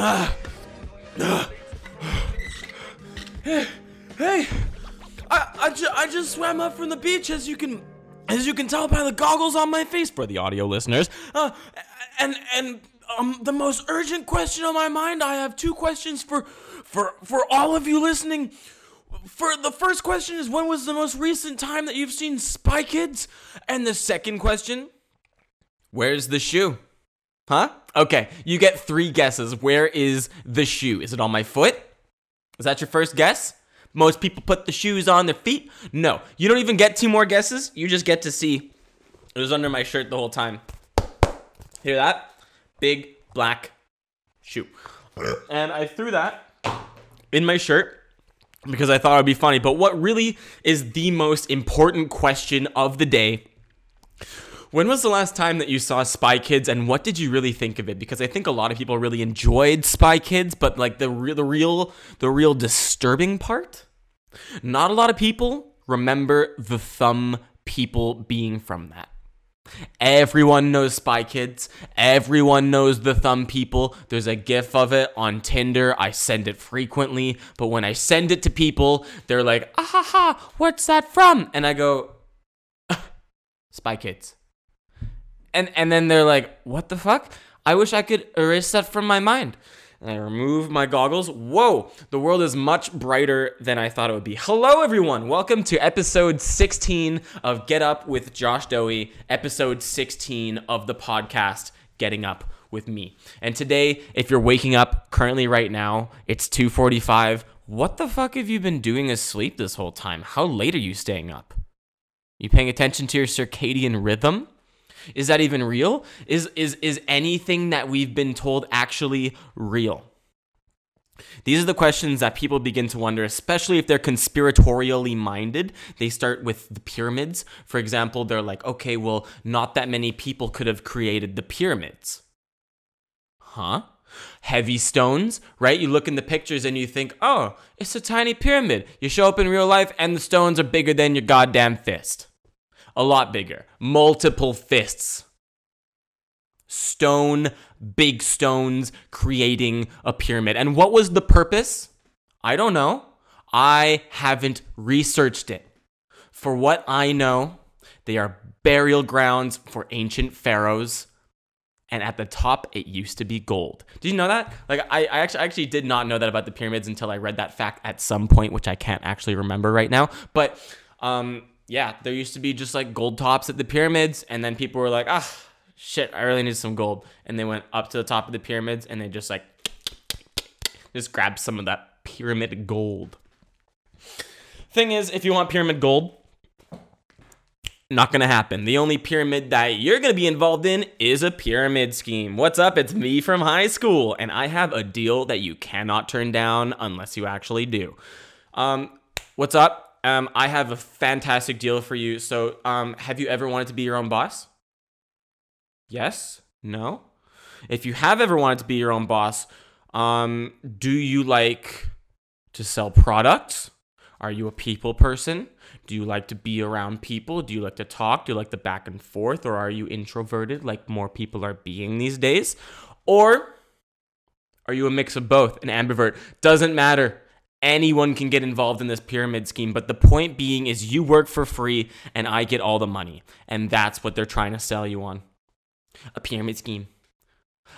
Hey, I just swam up from the beach, as you can tell by the goggles on my face for the audio listeners. The most urgent question on my mind, I have two questions for all of you listening. For the first question is, when was the most recent time that you've seen Spy Kids? And the second question, where's the shoe? Huh? Okay, you get three guesses. Where is the shoe? Is it on my foot? Is that your first guess? Most people put the shoes on their feet. No, you don't even get two more guesses. You just get to see. It was under my shirt the whole time. Hear that? Big black shoe. And I threw that in my shirt because I thought it would be funny. But what really is the most important question of the day? When was the last time that you saw Spy Kids, and what did you really think of it? Because I think a lot of people really enjoyed Spy Kids, but like the real disturbing part, not a lot of people remember the thumb people being from that. Everyone knows Spy Kids. Everyone knows the thumb people. There's a gif of it on Tinder. I send it frequently, but when I send it to people, they're like, "Ah ha ha, what's that from?" And I go, "Spy Kids." And then they're like, what the fuck? I wish I could erase that from my mind. And I remove my goggles. Whoa, the world is much brighter than I thought it would be. Hello, everyone. Welcome to episode 16 of Get Up with Josh Dowie, episode 16 of the podcast Getting Up with Me. And today, if you're waking up currently right now, it's 2:45. What the fuck have you been doing asleep this whole time? How late are you staying up? You paying attention to your circadian rhythm? Is that even real? Is anything that we've been told actually real? These are the questions that people begin to wonder, especially if they're conspiratorially minded. They start with the pyramids. For example, they're like, okay, well, not that many people could have created the pyramids. Huh? Heavy stones, right? You look in the pictures and you think, oh, it's a tiny pyramid. You show up in real life and the stones are bigger than your goddamn fist. A lot bigger. Multiple fists. Stone, big stones creating a pyramid. And what was the purpose? I don't know. I haven't researched it. For what I know, they are burial grounds for ancient pharaohs. And at the top, it used to be gold. Did you know that? Like, I actually did not know that about the pyramids until I read that fact at some point, which I can't actually remember right now. But, yeah, there used to be just like gold tops at the pyramids, and then people were like, ah, shit, I really need some gold. And they went up to the top of the pyramids and they just like, just grabbed some of that pyramid gold. Thing is, if you want pyramid gold, not gonna happen. The only pyramid that you're gonna be involved in is a pyramid scheme. What's up? It's me from high school, and I have a deal that you cannot turn down unless you actually do. What's up? I have a fantastic deal for you. So, have you ever wanted to be your own boss? Yes? No? If you have ever wanted to be your own boss, do you like to sell products? Are you a people person? Do you like to be around people? Do you like to talk? Do you like the back and forth? Or are you introverted like more people are being these days? Or are you a mix of both, an ambivert? Doesn't matter. Anyone can get involved in this pyramid scheme, but the point being is you work for free and I get all the money. And that's what they're trying to sell you on. A pyramid scheme.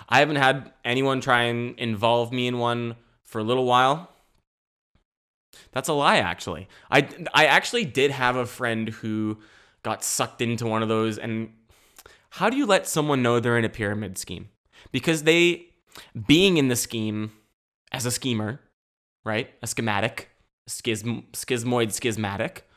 I haven't had anyone try and involve me in one for a little while. That's a lie, actually. I actually did have a friend who got sucked into one of those. And how do you let someone know they're in a pyramid scheme? Because they, being in the scheme as a schemer, right? A schematic, schismatic.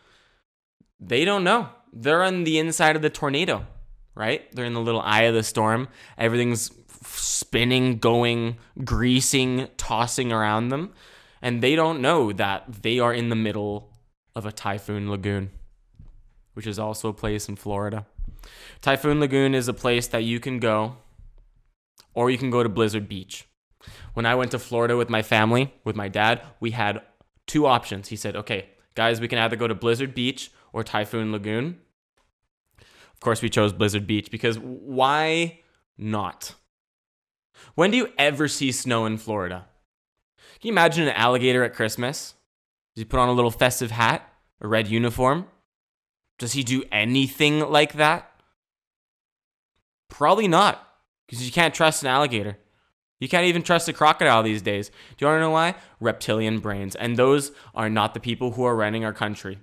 They don't know. They're on the inside of the tornado, right? They're in the little eye of the storm. Everything's spinning, going, greasing, tossing around them. And they don't know that they are in the middle of a Typhoon Lagoon, which is also a place in Florida. Typhoon Lagoon is a place that you can go, or you can go to Blizzard Beach. When I went to Florida with my family, with my dad, we had two options. He said, okay, guys, we can either go to Blizzard Beach or Typhoon Lagoon. Of course, we chose Blizzard Beach because why not? When do you ever see snow in Florida? Can you imagine an alligator at Christmas? Does he put on a little festive hat, a red uniform? Does he do anything like that? Probably not, because you can't trust an alligator. You can't even trust a crocodile these days. Do you want to know why? Reptilian brains. And those are not the people who are running our country.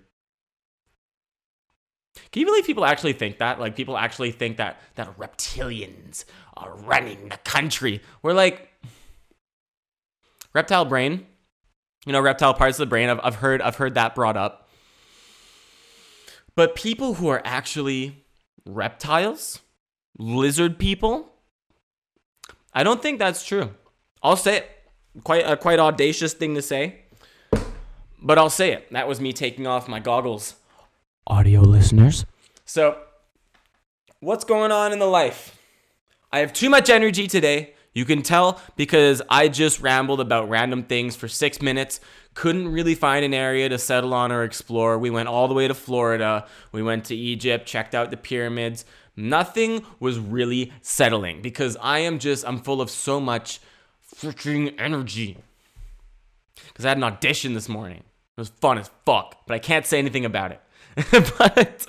Can you believe people actually think that? Like, people actually think that reptilians are running the country. We're like, reptile brain, reptile parts of the brain. I've heard that brought up. But people who are actually reptiles, lizard people, I don't think that's true. I'll say it. Quite audacious thing to say, but I'll say it. That was me taking off my goggles. Audio listeners. So, what's going on in the life? I have too much energy today. You can tell because I just rambled about random things for 6 minutes. Couldn't really find an area to settle on or explore. We went all the way to Florida. We went to Egypt, checked out the pyramids. Nothing was really settling because I'm full of so much freaking energy. Because I had an audition this morning. It was fun as fuck, but I can't say anything about it. But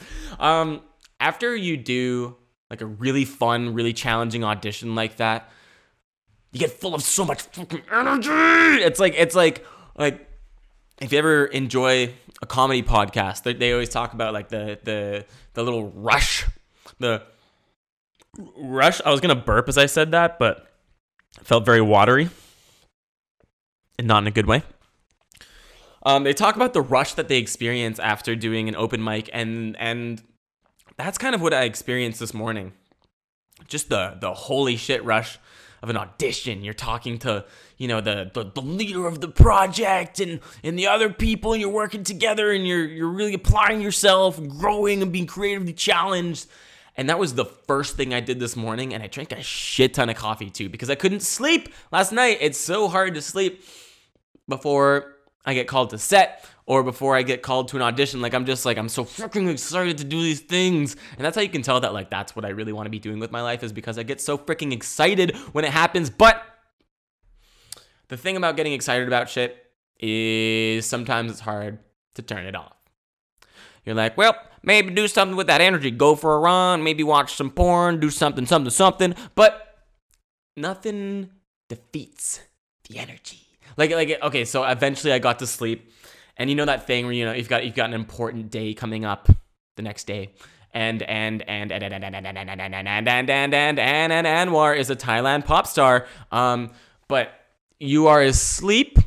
after you do like a really fun, really challenging audition like that, you get full of so much fucking energy. It's like if you ever enjoy a comedy podcast, they always talk about like the little rush, the rush. I was gonna burp as I said that, but it felt very watery and not in a good way. They talk about the rush that they experience after doing an open mic, and that's kind of what I experienced this morning. Just the holy shit rush of an audition. You're talking to, the leader of the project and the other people, and you're working together, and you're really applying yourself, and growing, and being creatively challenged. And that was the first thing I did this morning, and I drank a shit ton of coffee too because I couldn't sleep last night. It's so hard to sleep before I get called to set or before I get called to an audition. Like, I'm just like, I'm so freaking excited to do these things. And that's how you can tell that, like, that's what I really want to be doing with my life, is because I get so freaking excited when it happens. But the thing about getting excited about shit is sometimes it's hard to turn it off. You're like, well, maybe do something with that energy. Go for a run, maybe watch some porn, do something. But nothing defeats the energy. Like, okay, so eventually I got to sleep. And you know that thing where, you've got an important day coming up the next day. And Anwar is a Thailand pop star. But you are asleep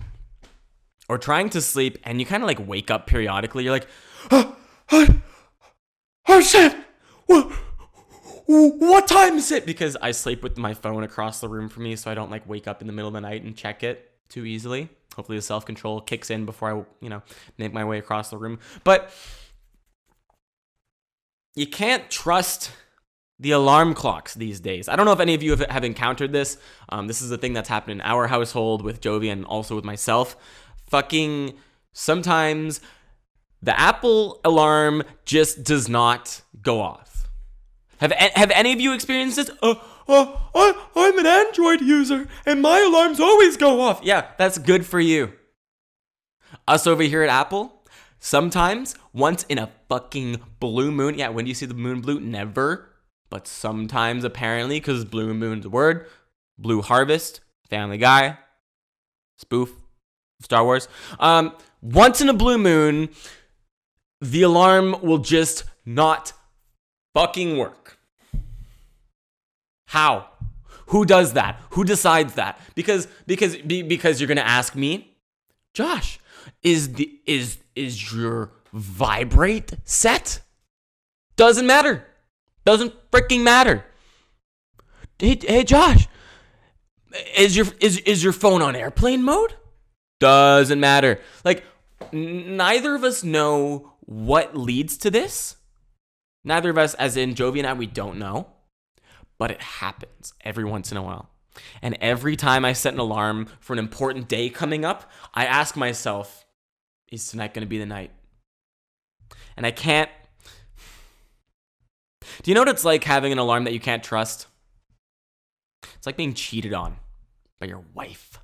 or trying to sleep, and you kind of like wake up periodically. You're like, oh shit, what time is it? Because I sleep with my phone across the room from me, so I don't like wake up in the middle of the night and check it too easily. Hopefully the self-control kicks in before I, make my way across the room. But you can't trust the alarm clocks these days. I don't know if any of you have encountered this. This is a thing that's happened in our household with Jovi and also with myself. Fucking sometimes the Apple alarm just does not go off. Have any of you experienced this? I'm an Android user, and my alarms always go off. Yeah, that's good for you. Us over here at Apple, sometimes, once in a fucking blue moon. Yeah, when do you see the moon blue? Never. But sometimes, apparently, because blue moon's a word. Blue Harvest, Family Guy, spoof, Star Wars. Once in a blue moon, the alarm will just not fucking work. How? Who does that? Who decides that? Because you're gonna ask me, Josh, is your vibrate set? Doesn't matter. Doesn't freaking matter. Hey Josh, is your phone on airplane mode? Doesn't matter. Like, neither of us know what leads to this. Neither of us, as in Jovi and I, we don't know. But it happens every once in a while. And every time I set an alarm for an important day coming up, I ask myself, is tonight going to be the night? And I can't. Do you know what it's like having an alarm that you can't trust? It's like being cheated on by your wife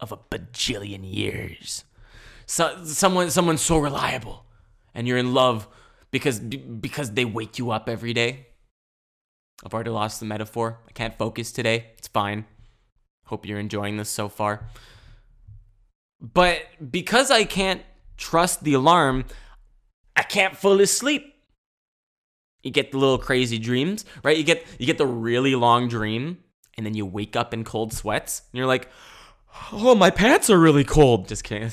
of a bajillion years. So, someone so reliable, and you're in love because they wake you up every day. I've already lost the metaphor. I can't focus today. It's fine. Hope you're enjoying this so far. But because I can't trust the alarm, I can't fully sleep. You get the little crazy dreams, right? You get the really long dream, and then you wake up in cold sweats, and you're like, oh, my pants are really cold. Just kidding.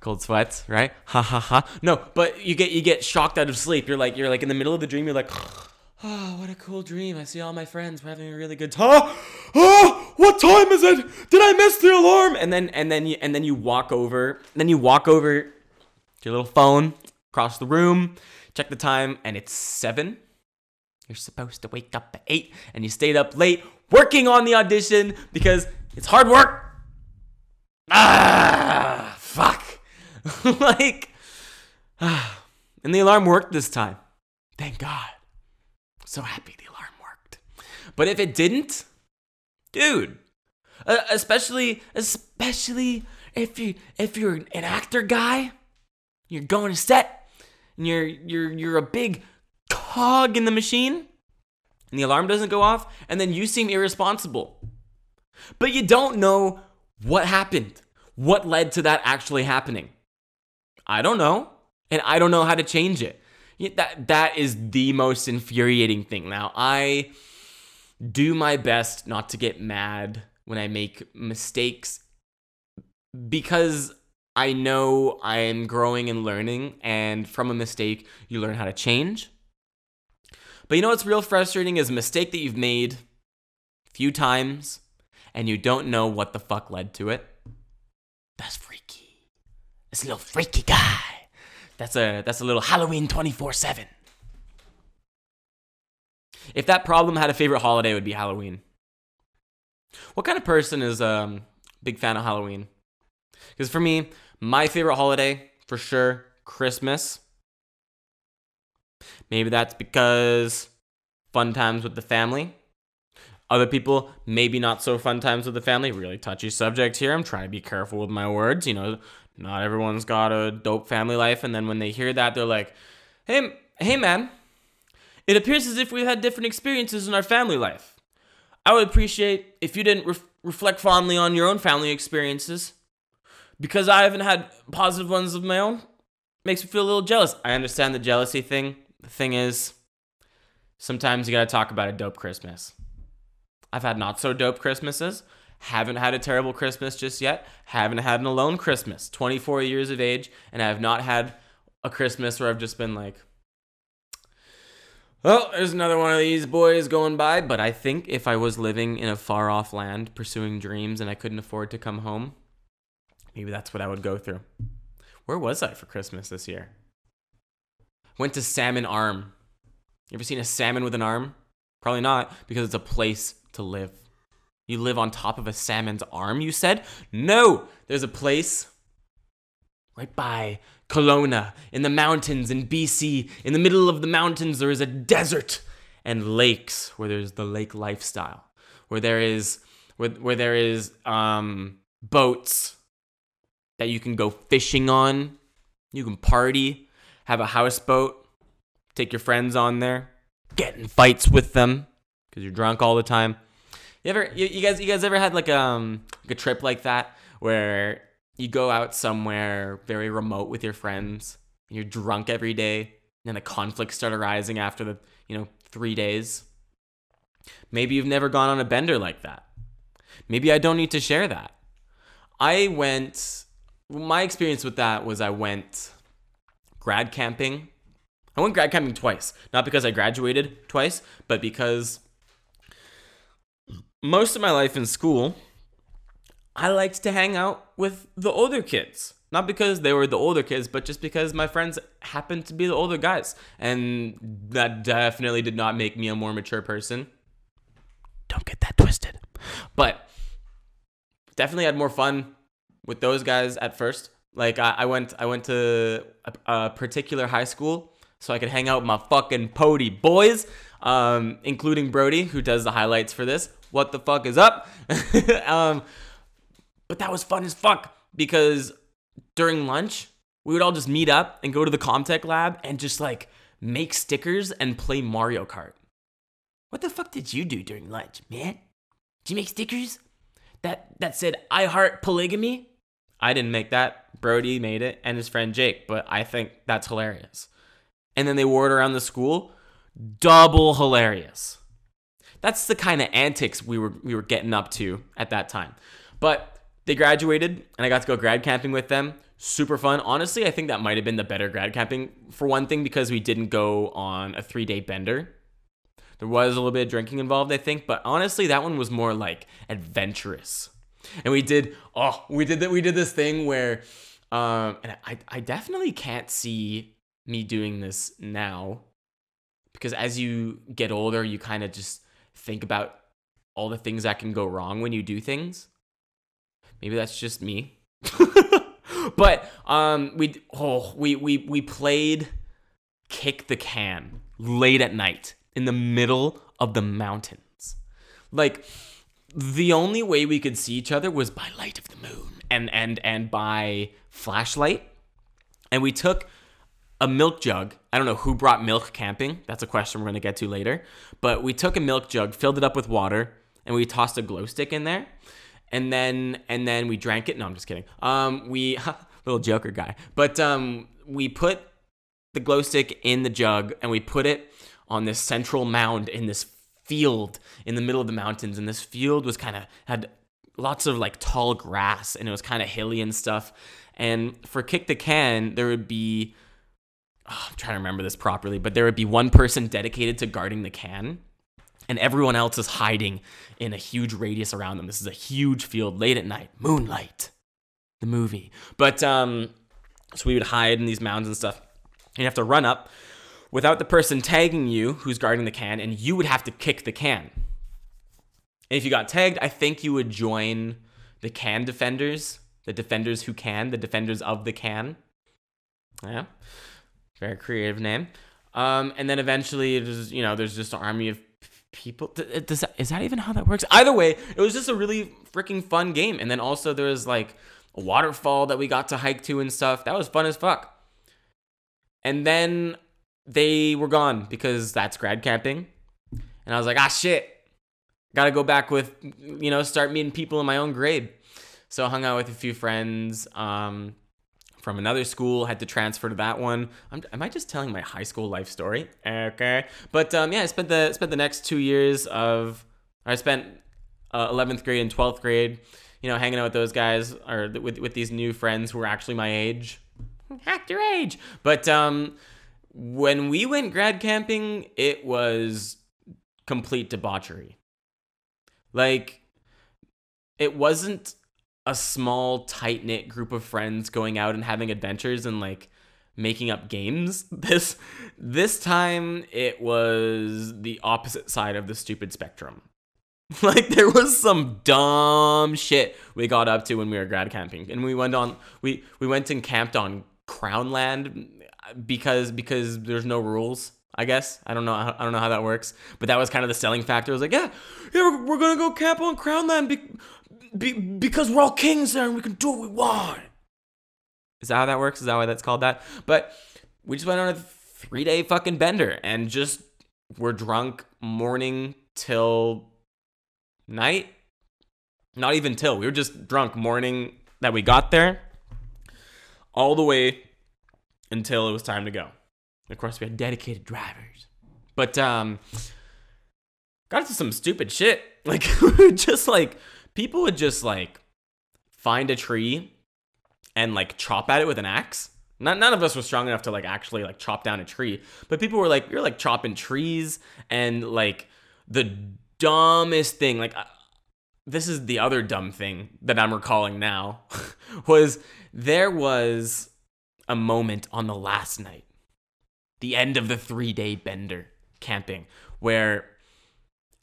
Cold sweats, right? Ha ha ha. No, but you get shocked out of sleep. You're like in the middle of the dream, you're like, oh, what a cool dream. I see all my friends. We're having a really good time. Oh, what time is it? Did I miss the alarm? And then you walk over to your little phone, across the room, check the time, and it's 7. You're supposed to wake up at 8, and you stayed up late working on the audition because it's hard work. Ah, fuck. And the alarm worked this time. Thank God. So happy the alarm worked. But if it didn't, dude, especially if you're an actor guy, you're going to set, and you're a big cog in the machine, and the alarm doesn't go off, and then you seem irresponsible. But you don't know what happened, what led to that actually happening. I don't know, and I don't know how to change it. That is the most infuriating thing. Now, I do my best not to get mad when I make mistakes because I know I am growing and learning, and from a mistake, you learn how to change. But you know what's real frustrating is a mistake that you've made a few times, and you don't know what the fuck led to it. That's freaky. It's a little freaky guy. That's a little Halloween 24/7. If that problem had a favorite holiday, it would be Halloween. What kind of person is big fan of Halloween? Because for me, my favorite holiday, for sure, Christmas. Maybe that's because fun times with the family. Other people, maybe not so fun times with the family. Really touchy subject here. I'm trying to be careful with my words. You know, not everyone's got a dope family life. And then when they hear that, they're like, hey man, it appears as if we've had different experiences in our family life. I would appreciate if you didn't reflect fondly on your own family experiences, because I haven't had positive ones of my own. Makes me feel a little jealous. I understand the jealousy thing. The thing is, sometimes you got to talk about a dope Christmas. I've had not so dope Christmases, haven't had a terrible Christmas just yet, haven't had an alone Christmas, 24 years of age, and I have not had a Christmas where I've just been like, well, there's another one of these boys going by. But I think if I was living in a far-off land pursuing dreams and I couldn't afford to come home, maybe that's what I would go through. Where was I for Christmas this year? Went to Salmon Arm. You ever seen a salmon with an arm? Probably not, because it's a place to live. You live on top of a salmon's arm, you said? No! There's a place right by Kelowna, in the mountains, in BC. In the middle of the mountains, there is a desert and lakes, where there's the lake lifestyle, where there is boats that you can go fishing on. You can party, have a houseboat, take your friends on there, get in fights with them because you're drunk all the time. You guys ever had like a trip like that where you go out somewhere very remote with your friends and you're drunk every day, and then the conflicts start arising after the 3 days? Maybe you've never gone on a bender like that. Maybe I don't need to share that. My experience with that was I went grad camping. I went grad camping twice, not because I graduated twice, but because most of my life in school, I liked to hang out with the older kids. Not because they were the older kids, but just because my friends happened to be the older guys. And that definitely did not make me a more mature person. Don't get that twisted. But definitely had more fun with those guys at first. Like, I went to a particular high school so I could hang out with my fucking pody boys. including Brody, who does the highlights for this. What the fuck is up? But that was fun as fuck, because during lunch, we would all just meet up and go to the Comtech lab and just like make stickers and play Mario Kart. What the fuck did you do during lunch, man? Did you make stickers that said, I heart polygamy? I didn't make that. Brody made it and his friend Jake, but I think that's hilarious. And then they wore it around the school. Double hilarious. That's the kind of antics we were getting up to at that time. But they graduated and I got to go grad camping with them. Super fun. Honestly, I think that might have been the better grad camping, for one thing, because we didn't go on a 3-day bender. There was a little bit of drinking involved, I think, but honestly, that one was more like adventurous. And we did this thing where, and I definitely can't see me doing this now, because as you get older, you kind of just think about all the things that can go wrong when you do things. Maybe that's just me. But we played kick the can late at night in the middle of the mountains. Like, the only way we could see each other was by light of the moon and by flashlight. And we took a milk jug. I don't know who brought milk camping. That's a question we're going to get to later. But we took a milk jug, filled it up with water, and we tossed a glow stick in there. And then we drank it. No, I'm just kidding. We little Joker guy. But we put the glow stick in the jug and we put it on this central mound in this field in the middle of the mountains, and this field was kind of had lots of like tall grass and it was kind of hilly and stuff. And for kick the can, there would be I'm trying to remember this properly, but there would be one person dedicated to guarding the can and everyone else is hiding in a huge radius around them. This is a huge field late at night, Moonlight, the movie. But so we would hide in these mounds and stuff. You'd have to run up without the person tagging you who's guarding the can, and you would have to kick the can. And if you got tagged, I think you would join the can defenders, the defenders who can, the defenders of the can. Yeah, very creative name. And then eventually, it was, you know, there's just an army of people. Is that even how that works? Either way, it was just a really freaking fun game. And then also there was like a waterfall that we got to hike to and stuff. That was fun as fuck. And then they were gone because that's grad camping. And I was like, shit. Got to go back with, you know, start meeting people in my own grade. So I hung out with a few friends from another school, had to transfer to that one. Am I just telling my high school life story? Okay. But yeah, I spent the next 2 years of, I spent 11th grade and 12th grade, you know, hanging out with those guys or with these new friends who were actually my age. Hack your age. But, when we went grad camping, it was complete debauchery. Like, it wasn't a small, tight-knit group of friends going out and having adventures and, like, making up games. This time, it was the opposite side of the stupid spectrum. Like, there was some dumb shit we got up to when we were grad camping. And we went and camped on Crownland, because there's no rules, I guess. I don't know how that works, but that was kind of the selling factor. I was like, yeah, we're gonna go camp on Crownland because we're all kings there and we can do what we want. Is that how that works? Is that why that's called that? But we just went on a 3-day fucking bender and just were drunk morning till night. Not even till. We were just drunk morning that we got there all the way until it was time to go. Of course, we had dedicated drivers. But got into some stupid shit. Like, just like, people would just like find a tree and like chop at it with an axe. None of us was strong enough to like actually like chop down a tree. But people were like, you're like chopping trees and like the dumbest thing. Like, this is the other dumb thing that I'm recalling now was there was a moment on the last night, the end of the 3-day bender camping, where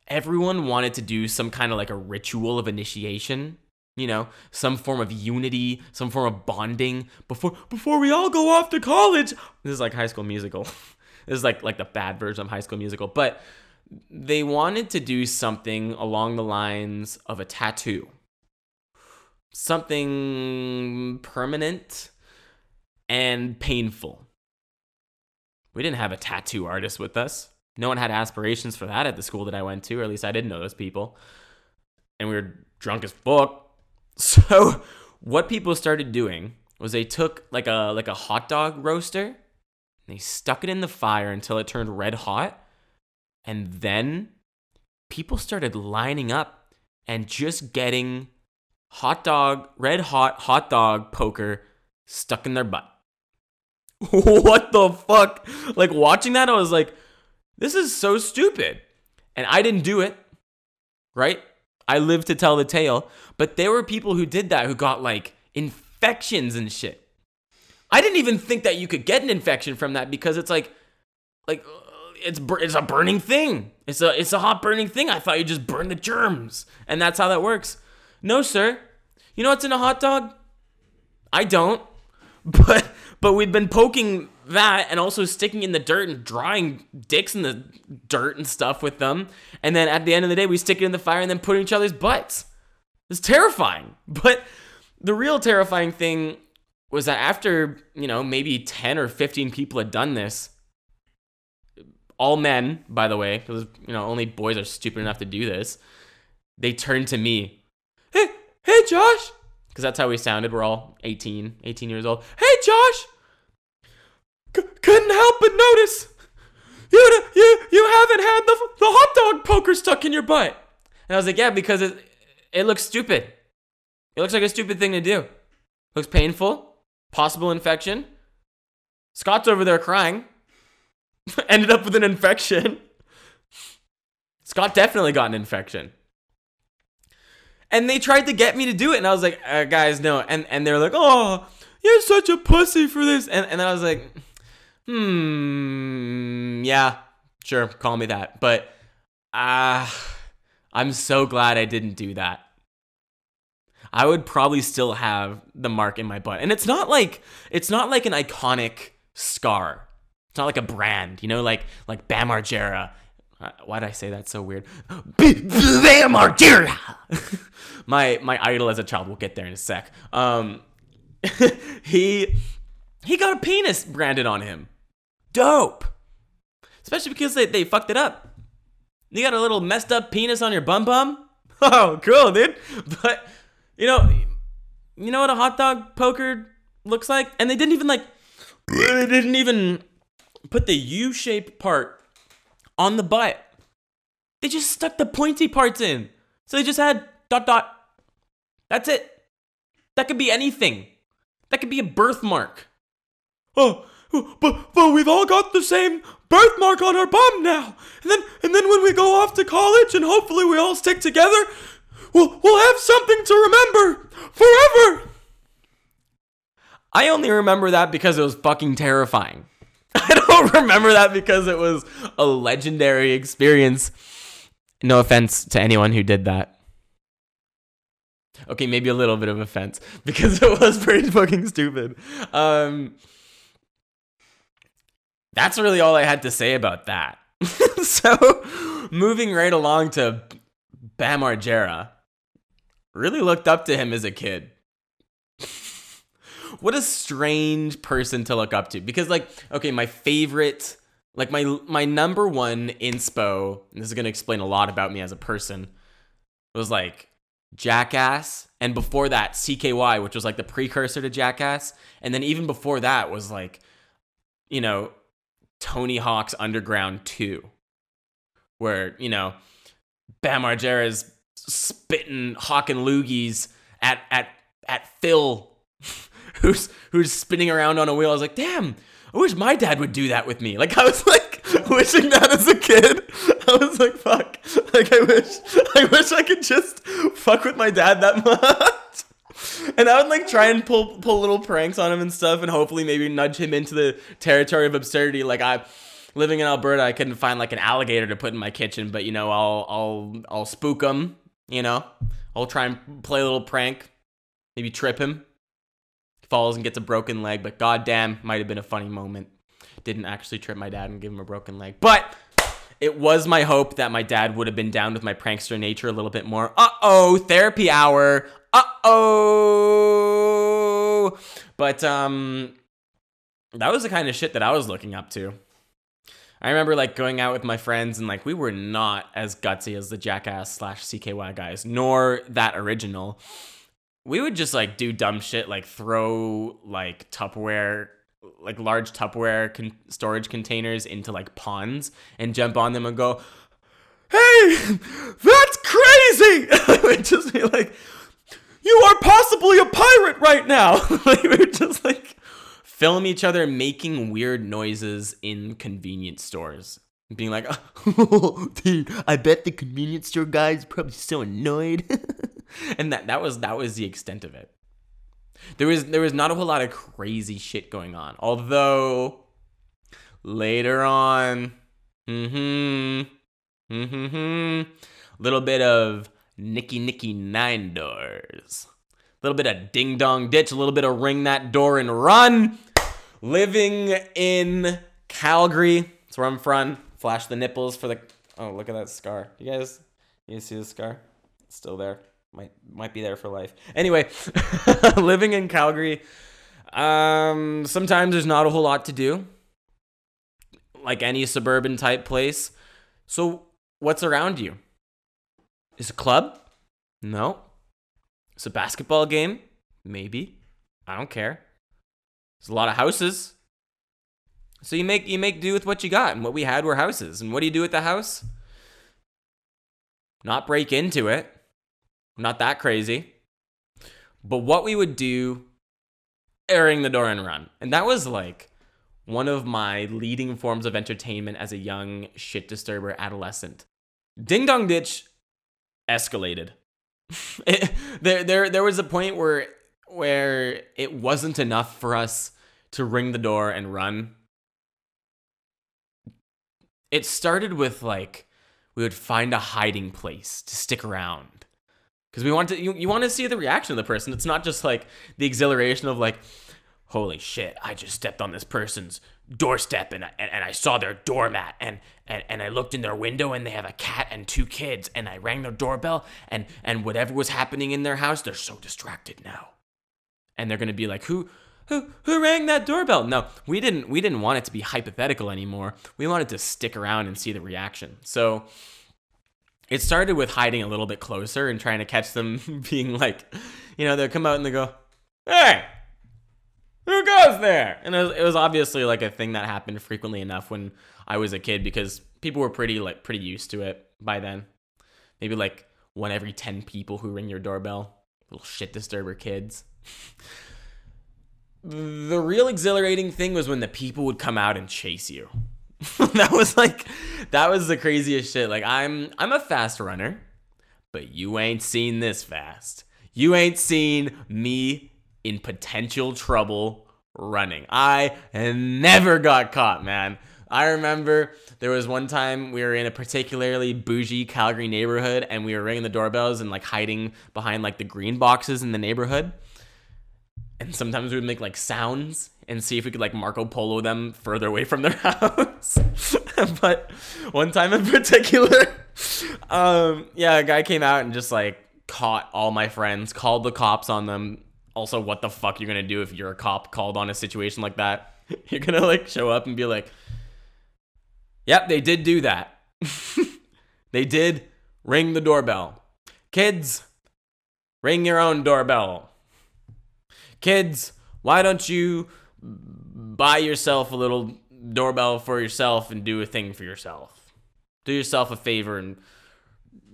everyone wanted to do some kind of like a ritual of initiation, you know, some form of unity, some form of bonding before we all go off to college. This is like High School Musical. This is like the bad version of High School Musical. But they wanted to do something along the lines of a tattoo. Something permanent and painful. We didn't have a tattoo artist with us. No one had aspirations for that at the school that I went to, or at least I didn't know those people. And we were drunk as fuck. So what people started doing was they took like a hot dog roaster and they stuck it in the fire until it turned red hot. And then people started lining up and just getting red hot hot dog poker stuck in their butt. What the fuck? Like, watching that, I was like, this is so stupid. And I didn't do it, right? I lived to tell the tale. But there were people who did that who got, like, infections and shit. I didn't even think that you could get an infection from that, because it's like it's a burning thing. It's a hot burning thing. I thought you just burn the germs. And that's how that works. No, sir. You know what's in a hot dog? I don't. But we've been poking that and also sticking in the dirt and drawing dicks in the dirt and stuff with them. And then at the end of the day, we stick it in the fire and then put it in each other's butts. It's terrifying. But the real terrifying thing was that after, maybe 10 or 15 people had done this, all men, by the way, because, only boys are stupid enough to do this, they turned to me. Hey, Josh. Because that's how we sounded. We're all 18 years old. Hey, Josh. Couldn't help but notice you haven't had the hot dog poker stuck in your butt. And I was like, yeah, because it looks stupid. It looks like a stupid thing to do. Looks painful. Possible infection. Scott's over there crying. Ended up with an infection. Scott definitely got an infection. And they tried to get me to do it. And I was like, guys, no. And they were like, oh, you're such a pussy for this. And I was like, yeah, sure, call me that. But I'm so glad I didn't do that. I would probably still have the mark in my butt. And it's not like an iconic scar. It's not like a brand, like Bam Margera. Why did I say that so weird? Bam Margera! My idol as a child, we'll get there in a sec. He got a penis branded on him. Dope. Especially because they fucked it up. You got a little messed up penis on your bum? Oh, cool, dude. But, you know what a hot dog poker looks like? And they didn't even put the U-shaped part on the butt. They just stuck the pointy parts in. So they just had ... That's it. That could be anything. That could be a birthmark. Oh, but we've all got the same birthmark on our bum now. And then when we go off to college and hopefully we all stick together, we'll have something to remember forever. I only remember that because it was fucking terrifying. I don't remember that because it was a legendary experience. No offense to anyone who did that. Okay, maybe a little bit of offense because it was pretty fucking stupid. That's really all I had to say about that. So, moving right along to Bam Margera. Really looked up to him as a kid. What a strange person to look up to, because my favorite, my number one inspo, and this is going to explain a lot about me as a person, was Jackass, and before that CKY, which was the precursor to Jackass, and then even before that was Tony Hawk's Underground 2, where, Bam Margera's spitting hawking loogies at Phil, who's spinning around on a wheel. I was like, damn, I wish my dad would do that with me. I was wishing that as a kid. I was like, fuck. I wish I could just fuck with my dad that much. And I would try and pull little pranks on him and stuff, and hopefully maybe nudge him into the territory of absurdity. I living in Alberta, I couldn't find an alligator to put in my kitchen, but I'll spook him. I'll try and play a little prank, maybe trip him. Falls and gets a broken leg, but goddamn, might have been a funny moment. Didn't actually trip my dad and give him a broken leg, but It was my hope that my dad would have been down with my prankster nature a little bit more. Uh-oh, therapy hour. Uh-oh. But that was the kind of shit that I was looking up to. I remember like going out with my friends and like we were not as gutsy as the Jackass / CKY guys, nor that original. We would just like do dumb shit, like throw like Tupperware, like large Tupperware storage containers into like ponds and jump on them and go, "Hey, that's crazy!" It would just be like, "You are possibly a pirate right now." Like we would just like film each other making weird noises in convenience stores. Being like, "Oh, dude, I bet the convenience store guy's probably so annoyed." And that was the extent of it. There was not a whole lot of crazy shit going on. Although later on, little bit of Nicky Nine Doors. A little bit of Ding Dong Ditch, a little bit of Ring That Door and Run. Living in Calgary, that's where I'm from. Flash the nipples for the... Oh, look at that scar. You guys see the scar? It's still there. Might be there for life. Anyway, living in Calgary, sometimes there's not a whole lot to do. Like any suburban type place. So what's around you? Is it a club? No. It's a basketball game? Maybe. I don't care. There's a lot of houses. So you make do with what you got, and what we had were houses. And what do you do with the house? Not break into it. Not that crazy. But what we would do, airing the door and run. And that was like one of my leading forms of entertainment as a young shit disturber adolescent. Ding Dong Ditch escalated. There was a point where it wasn't enough for us to ring the door and run. It started with like we would find a hiding place to stick around. Because we want to, you want to see the reaction of the person. It's not just like the exhilaration of like, holy shit, I just stepped on this person's doorstep and I saw their doormat and I looked in their window and they have a cat and two kids and I rang their doorbell and whatever was happening in their house, they're so distracted now. And they're going to be like, who rang that doorbell? No, we didn't want it to be hypothetical anymore. We wanted to stick around and see the reaction. So it started with hiding a little bit closer and trying to catch them being like, you know, they'll come out and they go, "Hey, who goes there?" And it was obviously like a thing that happened frequently enough when I was a kid because people were pretty used to it by then. Maybe like 1 every 10 people who ring your doorbell. Little shit disturber kids. The real exhilarating thing was when the people would come out and chase you. That was the craziest shit. Like I'm a fast runner, but you ain't seen this fast. You ain't seen me in potential trouble running. I never got caught, man. I remember there was one time we were in a particularly bougie Calgary neighborhood and we were ringing the doorbells and like hiding behind like the green boxes in the neighborhood. And sometimes we would make like sounds and see if we could like Marco Polo them further away from their house. But one time in particular, a guy came out and just like caught all my friends, called the cops on them. Also, what the fuck you're gonna do if you're a cop called on a situation like that? You're gonna like show up and be like, "Yep, they did do that. They did ring the doorbell. Kids, ring your own doorbell. Kids, why don't you buy yourself a little doorbell for yourself and do a thing for yourself? Do yourself a favor and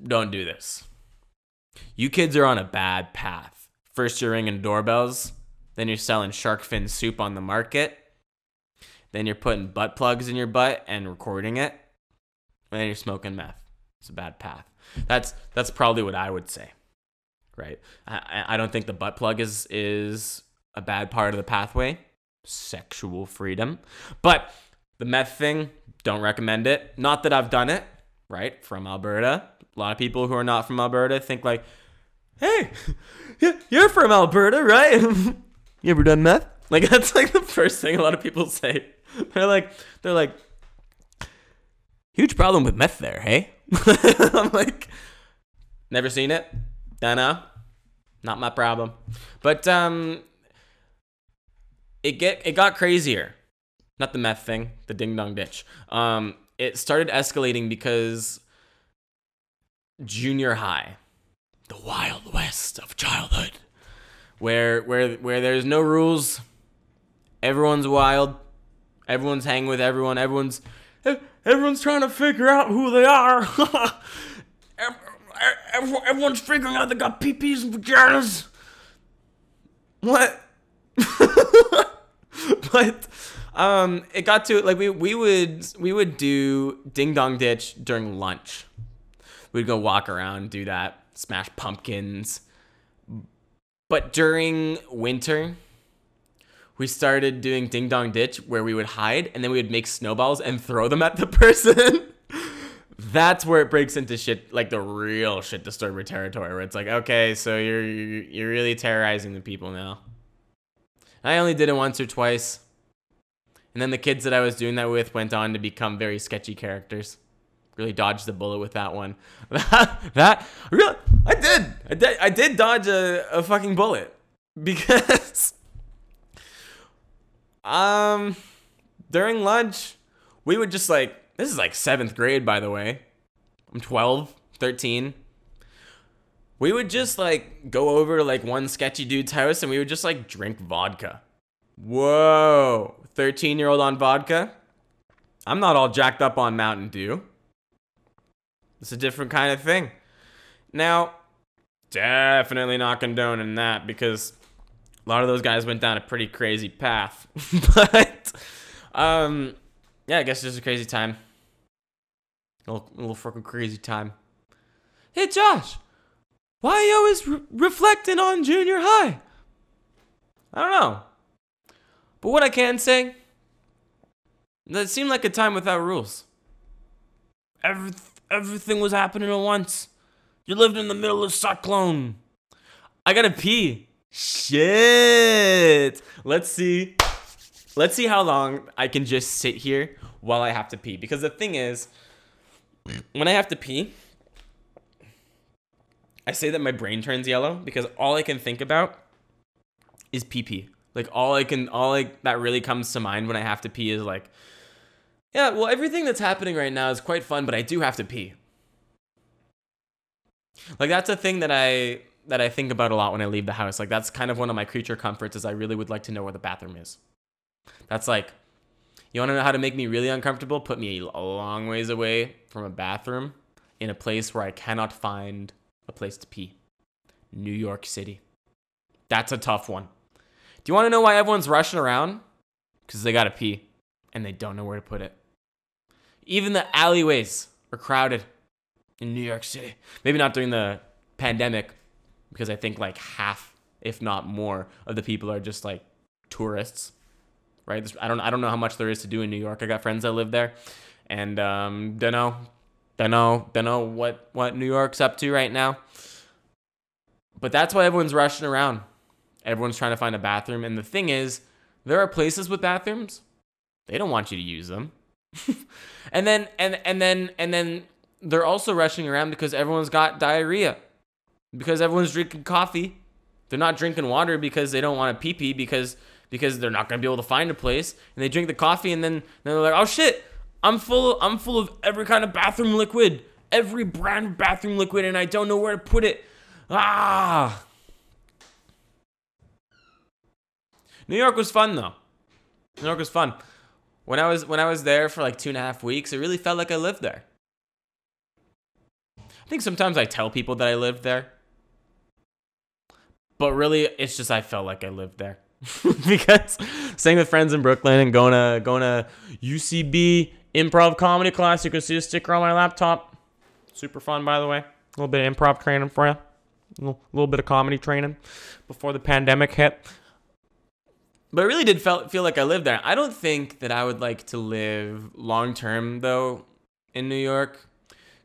don't do this. You kids are on a bad path. First you're ringing doorbells, then you're selling shark fin soup on the market, then you're putting butt plugs in your butt and recording it, and then you're smoking meth. It's a bad path." That's probably what I would say, right? I don't think the butt plug is a bad part of the pathway. Sexual freedom. But the meth thing, don't recommend it. Not that I've done it, right? From Alberta. A lot of people who are not from Alberta think like, "Hey, you're from Alberta, right? You ever done meth?" Like that's like the first thing a lot of people say. They're like, Huge problem with meth there, hey? I'm like, never seen it. Dunno. Not my problem. But it got crazier. Not the meth thing, the ding dong ditch. It started escalating because junior high, the Wild West of childhood, where there's no rules, everyone's wild, everyone's hanging with everyone, everyone's trying to figure out who they are. Everyone's figuring out they got peepees and vaginas. What? But it got to like we would do ding dong ditch during lunch. We'd go walk around, do that, smash pumpkins. But during winter, we started doing ding dong ditch where we would hide and then we would make snowballs and throw them at the person. That's where it breaks into shit, like the real shit disturber territory, where it's like, okay, so you're really terrorizing the people now. I only did it once or twice. And then the kids that I was doing that with went on to become very sketchy characters. Really dodged the bullet with that one. I did dodge a fucking bullet. Because during lunch, we would just like, this is like 7th grade, by the way. I'm 12, 13. We would just like go over to like one sketchy dude's house and we would just like drink vodka. Whoa, 13-year-old on vodka? I'm not all jacked up on Mountain Dew. It's a different kind of thing. Now, definitely not condoning that because a lot of those guys went down a pretty crazy path. But, yeah, I guess it's just a crazy time. A little fucking crazy time. Hey, Josh, why are you always reflecting on junior high? I don't know. But what I can say, that seemed like a time without rules. Everything was happening at once. You lived in the middle of cyclone. I gotta pee. Shit. Let's see how long I can just sit here while I have to pee. Because the thing is, when I have to pee, I say that my brain turns yellow because all I can think about is pee-pee. Like that really comes to mind when I have to pee is like, yeah, well, everything that's happening right now is quite fun, but I do have to pee. Like that's a thing that I think about a lot when I leave the house. Like that's kind of one of my creature comforts is I really would like to know where the bathroom is. That's like, you want to know how to make me really uncomfortable? Put me a long ways away from a bathroom in a place where I cannot find a place to pee. New York City. That's a tough one. Do you want to know why everyone's rushing around? Because they gotta pee and they don't know where to put it. Even the alleyways are crowded in New York City. Maybe not during the pandemic because I think like half, if not more, of the people are just like tourists. Right? I don't know how much there is to do in New York. I got friends that live there, and don't know what New York's up to right now. But that's why everyone's rushing around. Everyone's trying to find a bathroom, and the thing is, there are places with bathrooms. They don't want you to use them. and then they're also rushing around because everyone's got diarrhea, because everyone's drinking coffee. They're not drinking water because they don't want to pee-pee because they're not going to be able to find a place, and they drink the coffee, and then they're like, oh shit, I'm full of every kind of bathroom liquid, every brand of bathroom liquid, and I don't know where to put it. Ah. New York was fun though. New York was fun. When I was there for like 2.5 weeks, it really felt like I lived there. I think sometimes I tell people that I lived there, but really it's just I felt like I lived there. Because staying with friends in Brooklyn and going to UCB improv comedy class, you can see a sticker on my laptop. Super fun, by the way. A little bit of improv training for you. A little bit of comedy training before the pandemic hit. But it really did feel like I lived there. I don't think that I would like to live long term though in New York.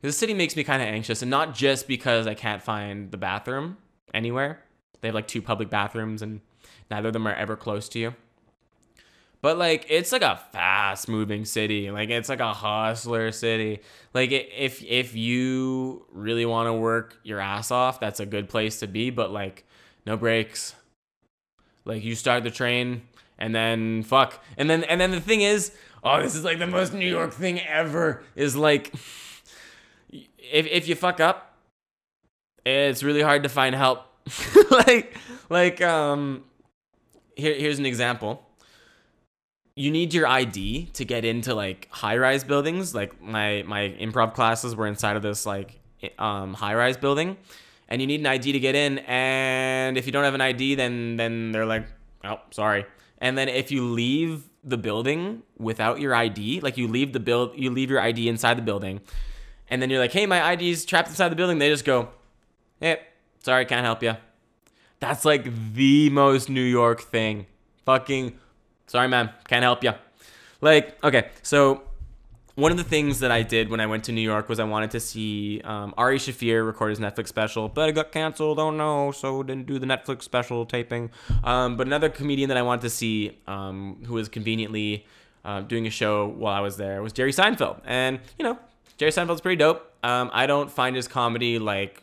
The city makes me kind of anxious, and not just because I can't find the bathroom anywhere. They have like 2 public bathrooms and neither of them are ever close to you. But, like, it's, like, a fast-moving city. Like, it's, like, a hustler city. Like, if you really want to work your ass off, that's a good place to be. But, like, no breaks. Like, you start the train, and then, fuck. And then the thing is, oh, this is, like, the most New York thing ever, is, like, if you fuck up, it's really hard to find help. Here's an example. You need your ID to get into, like, high-rise buildings. Like, my improv classes were inside of this, like, high-rise building. And you need an ID to get in. And if you don't have an ID, then they're like, oh, sorry. And then if you leave the building without your ID, like, you leave your ID inside the building. And then you're like, hey, my ID's trapped inside the building. They just go, eh, sorry, can't help you. That's, like, the most New York thing. Fucking... sorry, man, can't help you. Like, okay, so one of the things that I did when I went to New York was I wanted to see Ari Shaffir record his Netflix special, but it got canceled, oh no, so didn't do the Netflix special taping. But another comedian that I wanted to see, who was conveniently doing a show while I was there, was Jerry Seinfeld. And, you know, Jerry Seinfeld's pretty dope. I don't find his comedy, like,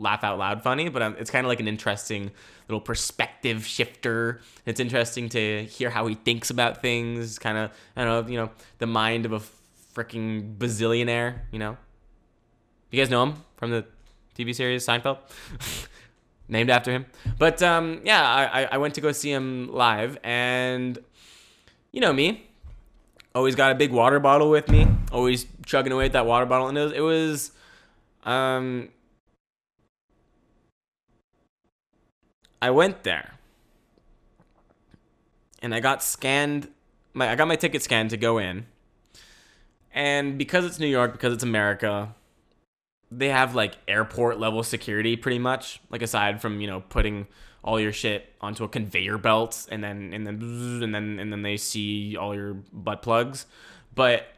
laugh out loud funny, but it's kind of like an interesting little perspective shifter. It's interesting to hear how he thinks about things, kind of, I don't know, you know, the mind of a freaking bazillionaire, you know. You guys know him from the TV series Seinfeld? Named after him. But yeah, I went to go see him live, and you know me, always got a big water bottle with me, always chugging away at that water bottle, and it was I went there, and I got scanned. I got my ticket scanned to go in, and because it's New York, because it's America, they have, like, airport level security pretty much. Like, aside from, you know, putting all your shit onto a conveyor belt, and then they see all your butt plugs. But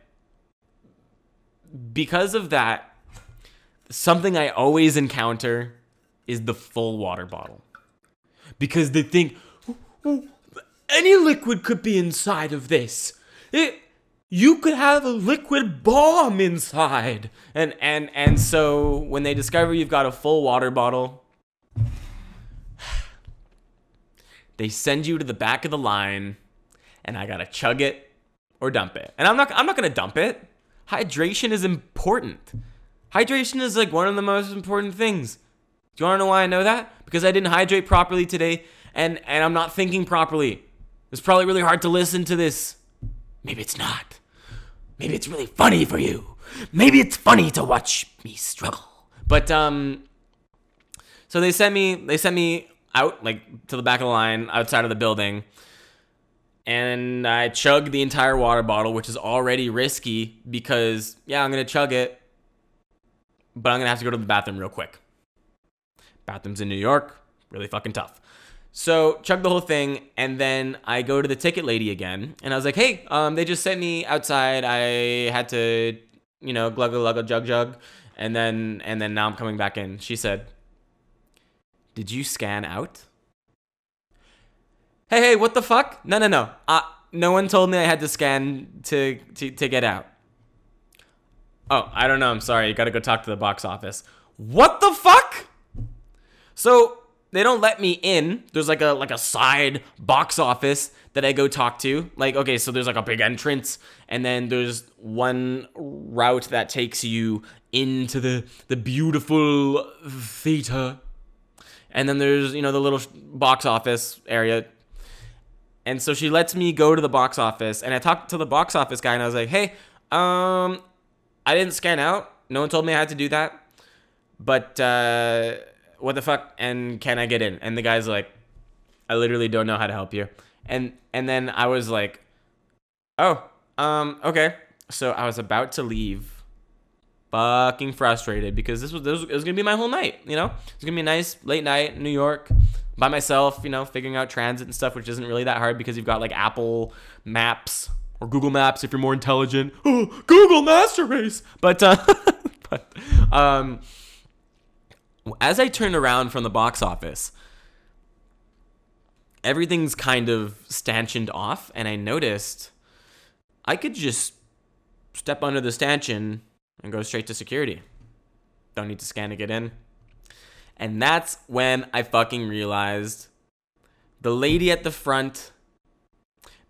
because of that, something I always encounter is the full water bottle. Because they think, any liquid could be inside of this. You could have a liquid bomb inside. And so when they discover you've got a full water bottle, they send you to the back of the line, and I gotta chug it or dump it. And I'm not gonna dump it. Hydration is important. Hydration is, like, one of the most important things. Do you want to know why I know that? Because I didn't hydrate properly today, and I'm not thinking properly. It's probably really hard to listen to this. Maybe it's not. Maybe it's really funny for you. Maybe it's funny to watch me struggle. But so they sent me out, like, to the back of the line outside of the building, and I chugged the entire water bottle, which is already risky because, yeah, I'm gonna chug it, but I'm gonna have to go to the bathroom real quick. Bathrooms in New York, really fucking tough. So chug the whole thing, and then I go to the ticket lady again, and I was like, hey, they just sent me outside. I had to, you know, glug-a-lug-a-jug-jug, and then now I'm coming back in. She said, did you scan out? Hey, what the fuck? No. No one told me I had to scan to get out. Oh, I don't know. I'm sorry. You got to go talk to the box office. What the fuck? So they don't let me in. There's like a side box office that I go talk to. Like, okay, so there's, like, a big entrance, and then there's one route that takes you into the beautiful theater. And then there's, you know, the little box office area. And so she lets me go to the box office, and I talked to the box office guy, and I was like, hey, I didn't scan out. No one told me I had to do that. But, what the fuck, and can I get in? And the guy's like, I literally don't know how to help you. And then I was like, oh, okay. So I was about to leave, fucking frustrated, because it was gonna be my whole night, you know? It's gonna be a nice late night in New York by myself, you know, figuring out transit and stuff, which isn't really that hard because you've got, like, Apple Maps or Google Maps if you're more intelligent. Oh, Google Master Race! But, as I turned around from the box office, everything's kind of stanchioned off, and I noticed I could just step under the stanchion and go straight to security. Don't need to scan to get in. And that's when I fucking realized the lady at the front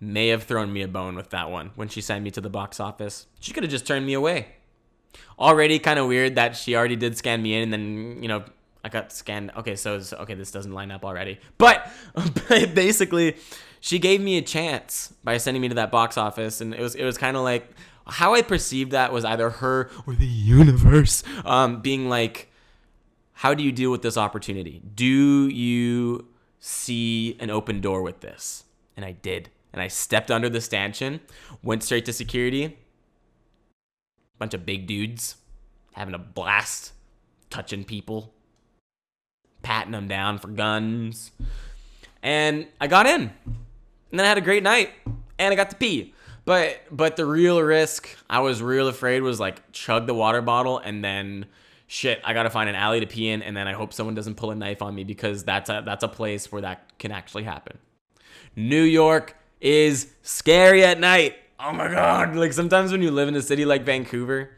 may have thrown me a bone with that one when she sent me to the box office. She could have just turned me away. Already kind of weird that she already did scan me in, and then, you know, I got scanned. Okay, this doesn't line up already. But basically, she gave me a chance by sending me to that box office, and it was kind of like how I perceived that was either her or the universe being like, how do you deal with this opportunity? Do you see an open door with this? And I did. And I stepped under the stanchion, went straight to security. Bunch of big dudes having a blast, touching people, patting them down for guns. And I got in. And then I had a great night. And I got to pee. But the real risk I was real afraid was like chug the water bottle and then shit, I got to find an alley to pee in. And then I hope someone doesn't pull a knife on me, because that's a place where that can actually happen. New York is scary at night. Oh my God. Like sometimes when you live in a city like Vancouver,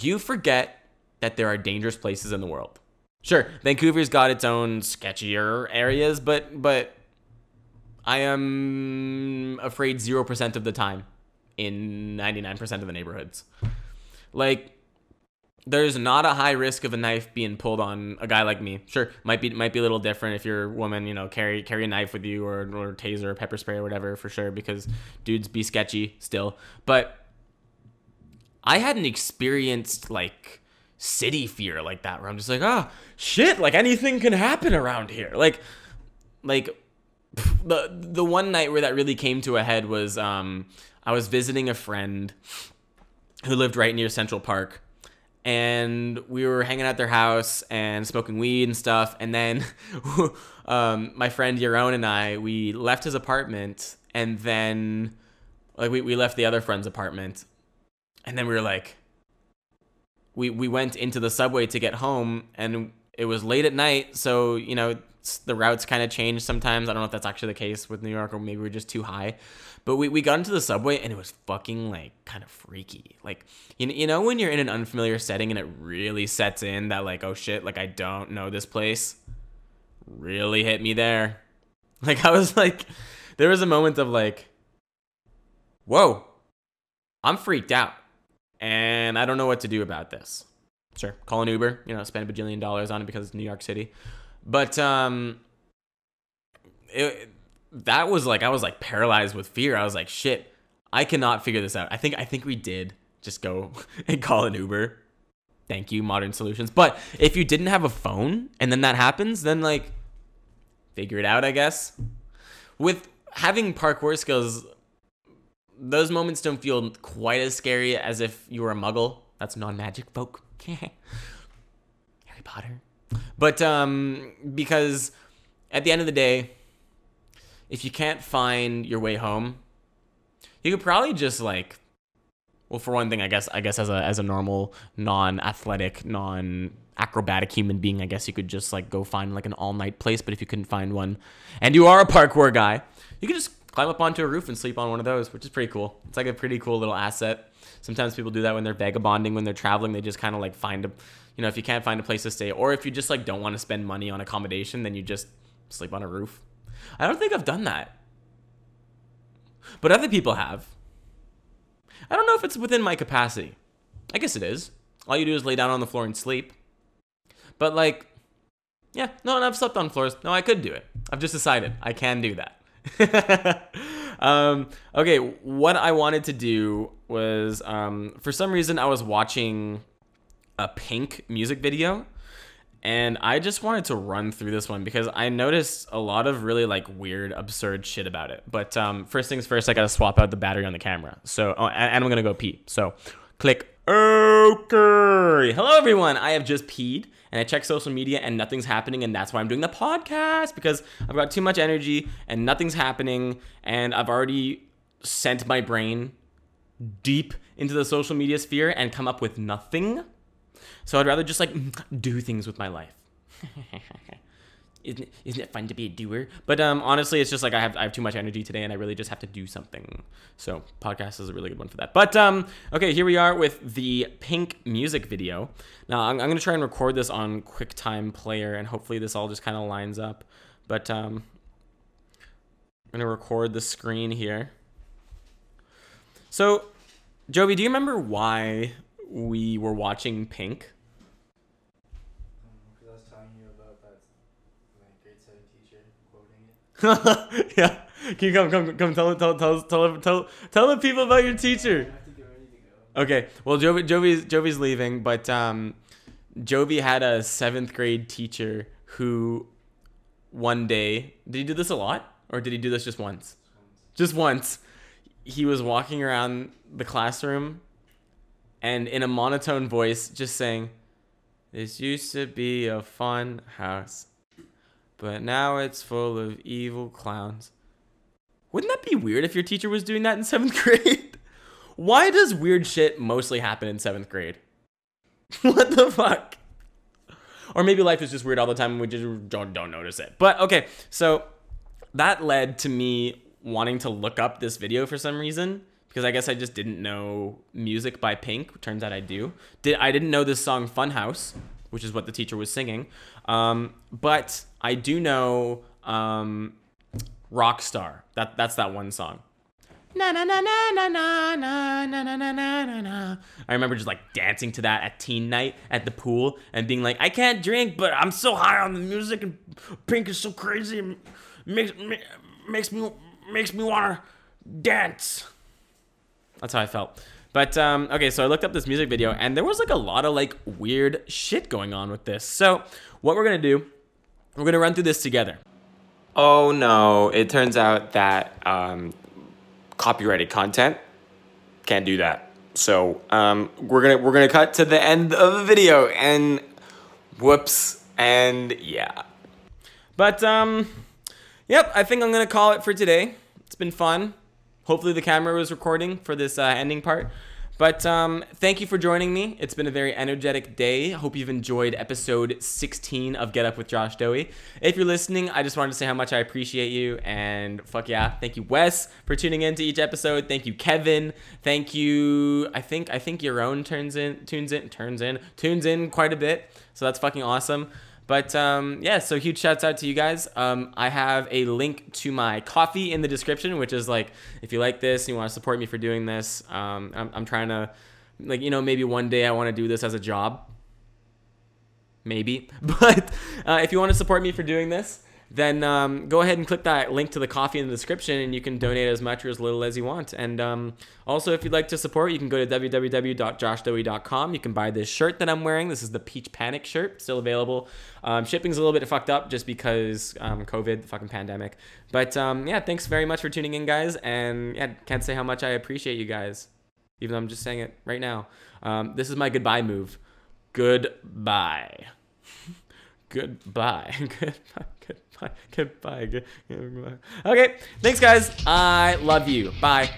you forget that there are dangerous places in the world. Sure, Vancouver's got its own sketchier areas, but I am afraid 0% of the time in 99% of the neighborhoods. Like, there's not a high risk of a knife being pulled on a guy like me. Sure, might be a little different if you're a woman, you know, carry a knife with you or taser or pepper spray or whatever for sure, because dudes be sketchy still. But I hadn't experienced like city fear like that, where I'm just like, oh shit, like anything can happen around here. The one night where that really came to a head was I was visiting a friend who lived right near Central Park. And we were hanging out at their house and smoking weed and stuff. And then my friend Yaron and I, we left his apartment. And then we left the other friend's apartment. And then we were like, we went into the subway to get home. And it was late at night. So, you know, the routes kind of change sometimes. I don't know if that's actually the case with New York, or maybe we're just too high. But we got into the subway, and it was fucking like kind of freaky. Like, you know when you're in an unfamiliar setting and it really sets in that like, oh shit, like I don't know this place. Really hit me there. Like I was like, there was a moment of like, whoa, I'm freaked out and I don't know what to do about this. Sure, call an Uber, you know, spend $1 bajillion on it because it's New York City. But I was like paralyzed with fear. I was like, shit, I cannot figure this out. I think we did just go and call an Uber. Thank you, modern solutions. But if you didn't have a phone and then that happens, then like figure it out, I guess. With having parkour skills, those moments don't feel quite as scary as if you were a muggle. That's non-magic folk. Harry Potter. But because at the end of the day, if you can't find your way home, you could probably just like, well, for one thing, I guess as a normal, non-athletic, non-acrobatic human being, I guess you could just like go find like an all-night place. But if you couldn't find one, and you are a parkour guy, you could just climb up onto a roof and sleep on one of those, which is pretty cool. It's like a pretty cool little asset. Sometimes people do that when they're vagabonding, when they're traveling, they just kind of like find a, you know, if you can't find a place to stay, or if you just like don't want to spend money on accommodation, then you just sleep on a roof. I don't think I've done that, but other people have. I don't know if it's within my capacity. I guess it is. All you do is lay down on the floor and sleep. But like, yeah, no, and I've slept on floors. No, I could do it. I've just decided I can do that. Okay, what I wanted to do was, for some reason I was watching a Pink music video, and I just wanted to run through this one because I noticed a lot of really like weird, absurd shit about it. But first things first, I gotta swap out the battery on the camera. So, and I'm gonna go pee. So, click. Okay. Hello, everyone. I have just peed, and I checked social media, and nothing's happening, and that's why I'm doing the podcast, because I've got too much energy, and nothing's happening, and I've already sent my brain deep into the social media sphere and come up with nothing. So I'd rather just like do things with my life. Isn't it fun to be a doer? But honestly, it's just like I have too much energy today, and I really just have to do something. So podcast is a really good one for that. But okay, here we are with the Pink music video. Now I'm gonna try and record this on QuickTime Player, and hopefully this all just kind of lines up. But I'm gonna record the screen here. So, Jovi, do you remember why we were watching Pink? Because I was telling you about that like, grade 7 teacher quoting it. Yeah. Can you come tell the people about your teacher? I have to get ready to go. Okay. Well, Jovi's leaving, but Jovi had a 7th grade teacher who one day, did he do this a lot? Or did he do this just once? Just once. He was walking around the classroom and in a monotone voice just saying, "This used to be a fun house, but now it's full of evil clowns." Wouldn't that be weird if your teacher was doing that in 7th grade? Why does weird shit mostly happen in 7th grade? What the fuck? Or maybe life is just weird all the time and we just don't notice it. But okay, so that led to me wanting to look up this video for some reason, because I guess I just didn't know music by Pink. Turns out I do. I didn't know this song Funhouse, which is what the teacher was singing. But I do know Rockstar. That's that one song. Na na na na na na na na na na na na. I remember just like dancing to that at teen night at the pool and being like, I can't drink, but I'm so high on the music and Pink is so crazy and makes me want to dance. That's how I felt. But okay, so I looked up this music video and there was like a lot of like weird shit going on with this. So what we're gonna do, we're gonna run through this together. Oh no, it turns out that copyrighted content can't do that. So we're gonna cut to the end of the video and whoops, and yeah. But yep, I think I'm going to call it for today. It's been fun. Hopefully the camera was recording for this ending part. But thank you for joining me. It's been a very energetic day. Hope you've enjoyed episode 16 of Get Up with Josh Dowie. If you're listening, I just wanted to say how much I appreciate you. And fuck yeah. Thank you, Wes, for tuning in to each episode. Thank you, Kevin. Thank you. I think Yaron tunes in quite a bit. So that's fucking awesome. But yeah, so huge shouts out to you guys. I have a link to my coffee in the description, which is like, if you like this and you want to support me for doing this, I'm trying to, like, you know, maybe one day I want to do this as a job. Maybe. But if you want to support me for doing this, then go ahead and click that link to the coffee in the description and you can donate as much or as little as you want. And also, if you'd like to support, you can go to www.joshdoe.com. You can buy this shirt that I'm wearing. This is the Peach Panic shirt, still available. Shipping's a little bit fucked up just because COVID, the fucking pandemic. But yeah, thanks very much for tuning in, guys. And yeah, can't say how much I appreciate you guys, even though I'm just saying it right now. This is my goodbye move. Goodbye. Goodbye. Goodbye. Okay, thanks guys. I love you. Bye.